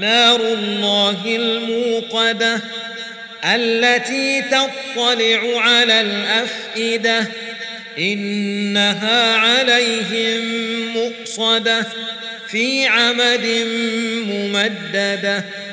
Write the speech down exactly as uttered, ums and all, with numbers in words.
نار الله الموقدة التي تطلع على الأفئدة إنها عليهم مؤصدة في عمد ممددة.